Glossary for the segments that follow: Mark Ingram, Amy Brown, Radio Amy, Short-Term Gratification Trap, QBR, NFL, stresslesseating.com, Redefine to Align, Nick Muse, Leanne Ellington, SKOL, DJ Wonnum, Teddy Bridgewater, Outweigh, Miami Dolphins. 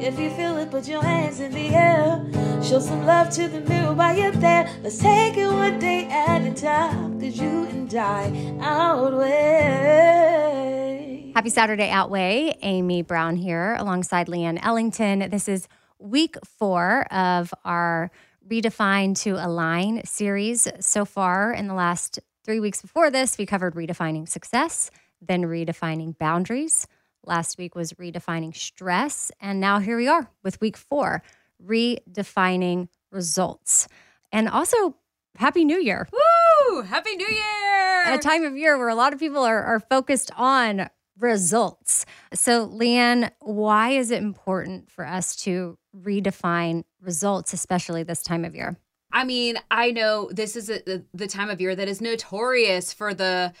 If you feel it, put your hands in the air. Show some love to the mirror while you're there. Let's take it one day at a time, 'cause you and I outweigh. Happy Saturday, Outweigh. Amy Brown here alongside Leanne Ellington. This is week 4 of our Redefine to Align series. So far, in the last 3 weeks before this, we covered redefining success, then redefining boundaries. Last week was redefining stress. And now here we are with week 4. Redefining results. And also, Happy New Year. Woo! Happy New Year! At a time of year where a lot of people are focused on results. So, Leanne, why is it important for us to redefine results, especially this time of year? I mean, I know this is the time of year that is notorious for the,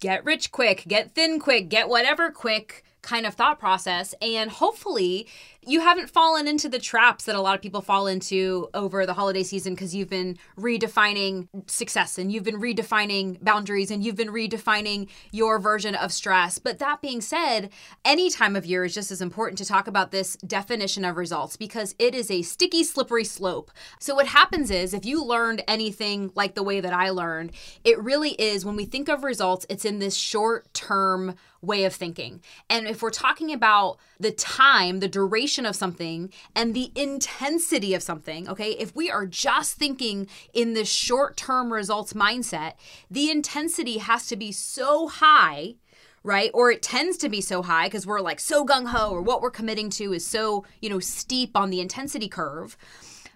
get rich quick, get thin quick, get whatever quick kind of thought process. And hopefully you haven't fallen into the traps that a lot of people fall into over the holiday season, because you've been redefining success and you've been redefining boundaries and you've been redefining your version of stress. But that being said, any time of year is just as important to talk about this definition of results, because it is a sticky, slippery slope. So what happens is, if you learned anything like the way that I learned, it really is, when we think of results, it's in this short-term way of thinking. And if we're talking about the time, the duration of something, and the intensity of something, okay, if we are just thinking in this short-term results mindset, the intensity has to be so high, right? Or it tends to be so high because we're like so gung-ho, or what we're committing to is so, steep on the intensity curve.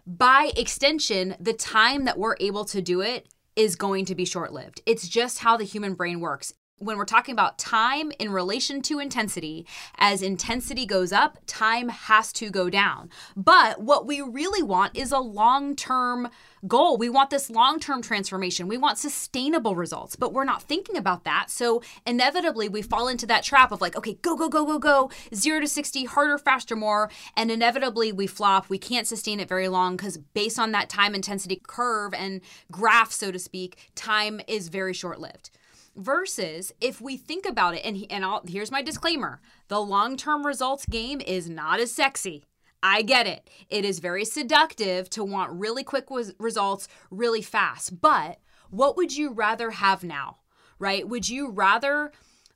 By extension, the time that we're able to do it is going to be short-lived. It's just how the human brain works. When we're talking about time in relation to intensity, as intensity goes up, time has to go down. But what we really want is a long-term goal. We want this long-term transformation. We want sustainable results, but we're not thinking about that. So inevitably, we fall into that trap of like, okay, go, 0 to 60, harder, faster, more. And inevitably, we flop. We can't sustain it very long, because based on that time intensity curve and graph, so to speak, time is very short-lived. Versus if we think about it, here's my disclaimer, the long-term results game is not as sexy. I get it. It is very seductive to want really quick results really fast. But What would you rather have now, right? Would you rather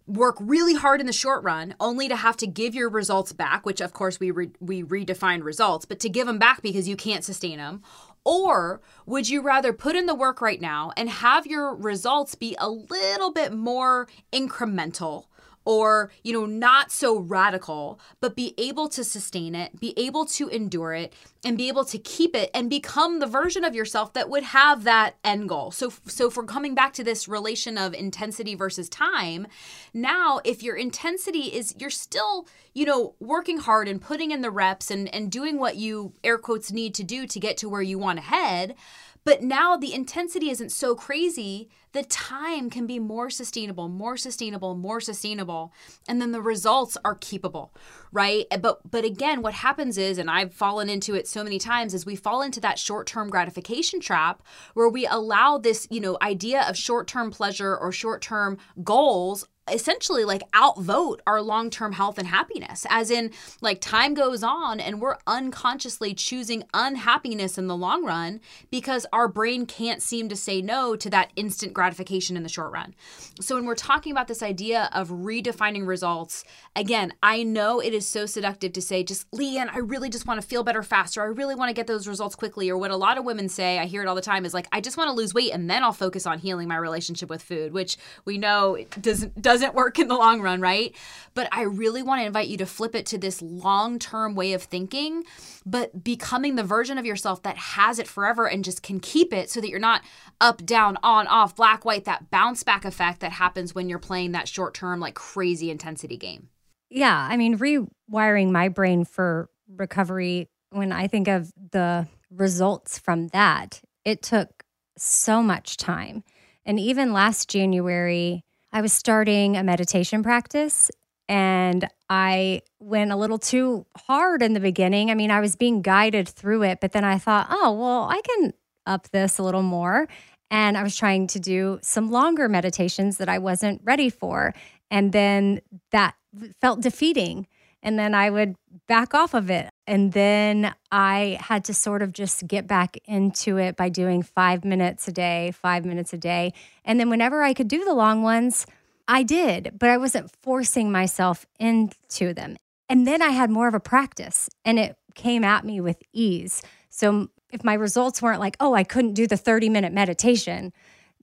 work really hard in the short run only to have to give your results back, which of course we redefine results, but to give them back because you can't sustain them? Or would you rather put in the work right now and have your results be a little bit more incremental or, you know, not so radical, but be able to sustain it, be able to endure it, and be able to keep it and become the version of yourself that would have that end goal? So for coming back to this relation of intensity versus time, now if your intensity is you're still, you know, working hard and putting in the reps and doing what you air quotes need to do to get to where you want to head, but now the intensity isn't so crazy, the time can be more sustainable, more sustainable, more sustainable, and then the results are keepable, right? But again, what happens is, and I've fallen into it so many times, is we fall into that short-term gratification trap where we allow this, you know, idea of short-term pleasure or short-term goals essentially like outvote our long-term health and happiness, as in like time goes on and we're unconsciously choosing unhappiness in the long run because our brain can't seem to say no to that instant gratification in the short run. So when we're talking about this idea of redefining results, again, I know it is so seductive to say, just Leanne, I really just want to feel better faster. I really want to get those results quickly. Or what a lot of women say, I hear it all the time, is like, I just want to lose weight and then I'll focus on healing my relationship with food, which we know it doesn't work in the long run, right? But I really want to invite you to flip it to this long-term way of thinking, but becoming the version of yourself that has it forever and just can keep it, so that you're not up, down, on, off, black, white, that bounce back effect that happens when you're playing that short-term, like crazy intensity game. Yeah. I mean, rewiring my brain for recovery, when I think of the results from that, it took so much time. And even last January, I was starting a meditation practice and I went a little too hard in the beginning. I mean, I was being guided through it, but then I thought, oh, well, I can up this a little more. And I was trying to do some longer meditations that I wasn't ready for. And then that felt defeating. And then I would back off of it. And then I had to sort of just get back into it by doing 5 minutes a day, 5 minutes a day. And then whenever I could do the long ones, I did, but I wasn't forcing myself into them. And then I had more of a practice and it came at me with ease. So if my results weren't like, oh, I couldn't do the 30-minute meditation,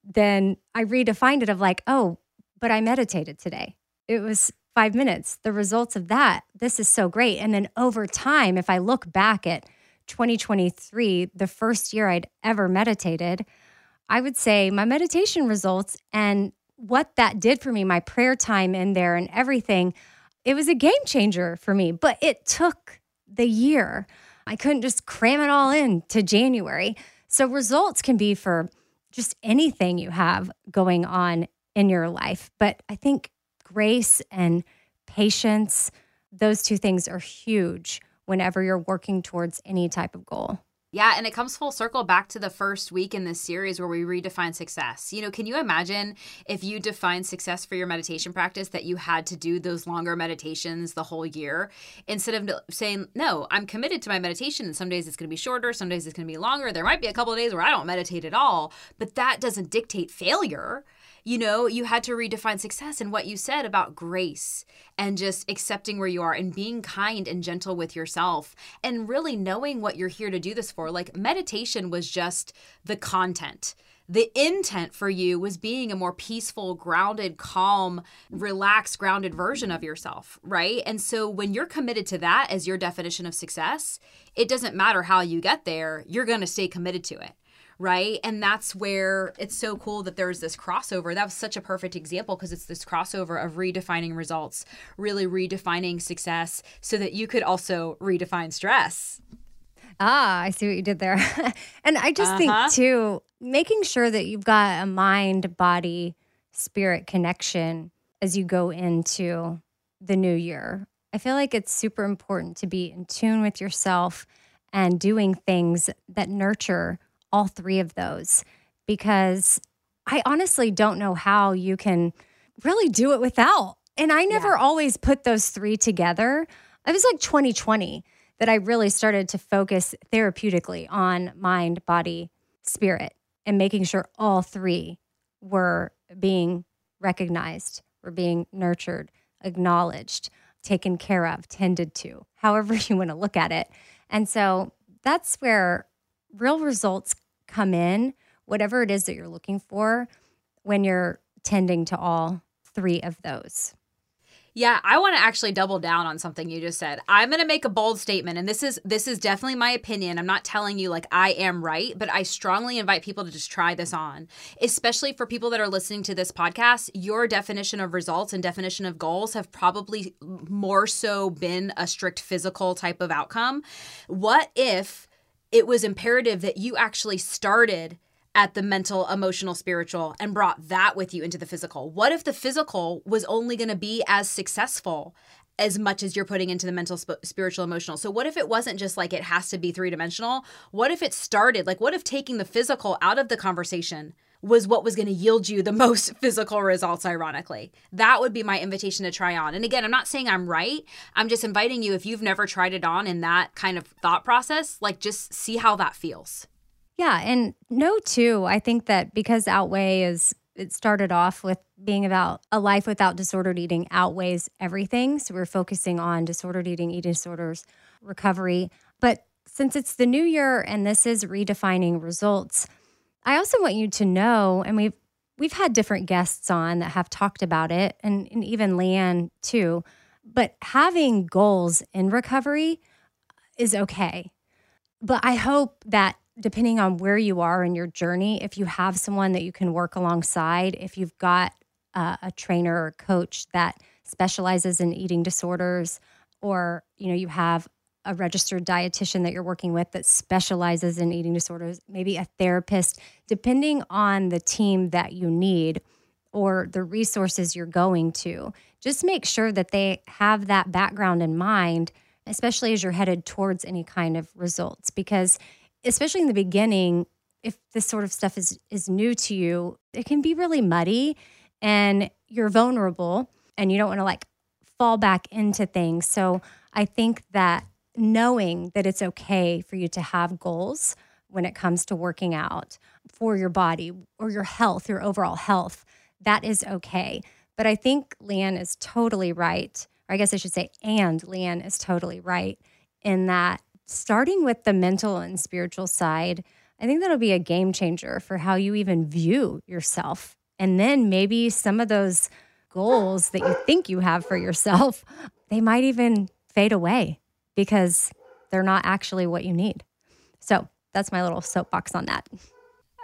then I redefined it of like, oh, but I meditated today. It was 5 minutes. The results of that, this is so great. And then over time, if I look back at 2023, the first year I'd ever meditated, I would say my meditation results and what that did for me, my prayer time in there and everything, it was a game changer for me, but it took the year. I couldn't just cram it all in to January. So results can be for just anything you have going on in your life. But I think grace and patience, those two things are huge whenever you're working towards any type of goal. Yeah, and it comes full circle back to the first week in this series where we redefine success. You know, can you imagine if you define success for your meditation practice that you had to do those longer meditations the whole year, instead of saying, no, I'm committed to my meditation and some days it's going to be shorter, some days it's going to be longer. There might be a couple of days where I don't meditate at all, but that doesn't dictate failure. You know, you had to redefine success and what you said about grace and just accepting where you are and being kind and gentle with yourself and really knowing what you're here to do this for. Like meditation was just the content. The intent for you was being a more peaceful, grounded, calm, relaxed, grounded version of yourself, right? And so when you're committed to that as your definition of success, it doesn't matter how you get there, you're going to stay committed to it. Right? And that's where it's so cool that there's this crossover. That was such a perfect example because it's this crossover of redefining results, really redefining success so that you could also redefine stress. Ah, I see what you did there. And I just think too, making sure that you've got a mind, body, spirit connection as you go into the new year. I feel like it's super important to be in tune with yourself and doing things that nurture all three of those, because I honestly don't know how you can really do it without. And I never always put those three together. It was like 2020 that I really started to focus therapeutically on mind, body, spirit. and making sure all three were being recognized, were being nurtured, acknowledged, taken care of, tended to, however you want to look at it. And so that's where real results come in, whatever it is that you're looking for, when you're tending to all three of those. Yeah, I want to actually double down on something you just said. I'm going to make a bold statement, and this is definitely my opinion. I'm not telling you like I am right, but I strongly invite people to just try this on, especially for people that are listening to this podcast. Your definition of results and definition of goals have probably more so been a strict physical type of outcome. What if it was imperative that you actually started at the mental, emotional, spiritual, and brought that with you into the physical? What if the physical was only going to be as successful as much as you're putting into the mental, spiritual, emotional? So what if it wasn't just like it has to be three-dimensional? What if it started, like what if taking the physical out of the conversation was what was going to yield you the most physical results, ironically? That would be my invitation to try on. And again, I'm not saying I'm right. I'm just inviting you, if you've never tried it on in that kind of thought process, like just see how that feels. Yeah. And no, too, I think that because Outweigh it started off with being about a life without disordered eating outweighs everything. So we're focusing on disordered eating, eating disorders, recovery. But since it's the new year and this is redefining results, I also want you to know, and we've had different guests on that have talked about it, and even Leanne too, but having goals in recovery is okay. But I hope that depending on where you are in your journey, if you have someone that you can work alongside, if you've got a trainer or coach that specializes in eating disorders, or you have a registered dietitian that you're working with that specializes in eating disorders, maybe a therapist, depending on the team that you need or the resources you're going to, just make sure that they have that background in mind, especially as you're headed towards any kind of results. Because especially in the beginning, if this sort of stuff is new to you, it can be really muddy and you're vulnerable and you don't want to like fall back into things. So I think that knowing that it's okay for you to have goals when it comes to working out for your body or your health, your overall health, that is okay. But I think Leanne is totally right. Or I guess I should say, and Leanne is totally right in that starting with the mental and spiritual side, I think that'll be a game changer for how you even view yourself. And then maybe some of those goals that you think you have for yourself, they might even fade away because they're not actually what you need. So that's my little soapbox on that.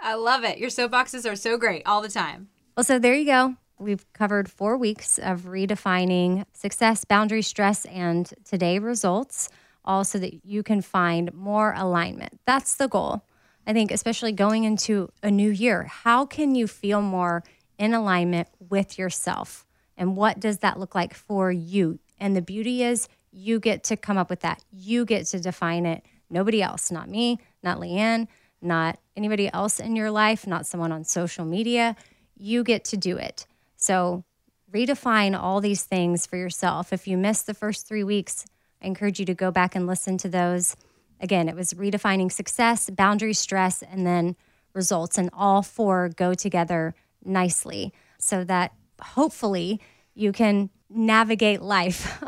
I love it. Your soapboxes are so great all the time. Well, so there you go. We've covered 4 weeks of redefining success, boundary, stress, and today results, all so that you can find more alignment. That's the goal. I think especially going into a new year, how can you feel more in alignment with yourself? And what does that look like for you? And the beauty is you get to come up with that. You get to define it. Nobody else, not me, not Leanne, not anybody else in your life, not someone on social media. You get to do it. So redefine all these things for yourself. If you missed the first 3 weeks, I encourage you to go back and listen to those. Again, it was redefining success, boundary, stress, and then results. And all four go together nicely so that hopefully you can navigate life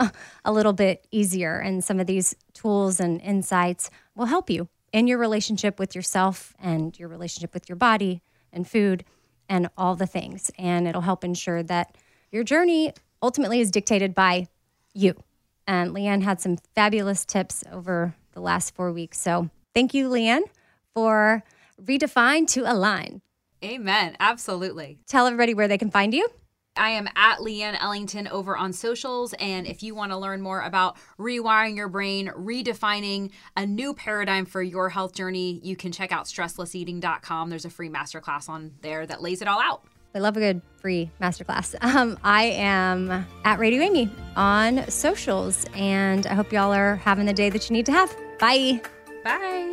a little bit easier. And some of these tools and insights will help you in your relationship with yourself and your relationship with your body and food and all the things. And it'll help ensure that your journey ultimately is dictated by you. And Leanne had some fabulous tips over the last 4 weeks. So thank you, Leanne, for Redefine to Align. Amen. Absolutely. Tell everybody where they can find you. I am at Leanne Ellington over on socials. And if you want to learn more about rewiring your brain, redefining a new paradigm for your health journey, you can check out stresslesseating.com. There's a free masterclass on there that lays it all out. I love a good free masterclass. I am at Radio Amy on socials, and I hope y'all are having the day that you need to have. Bye. Bye.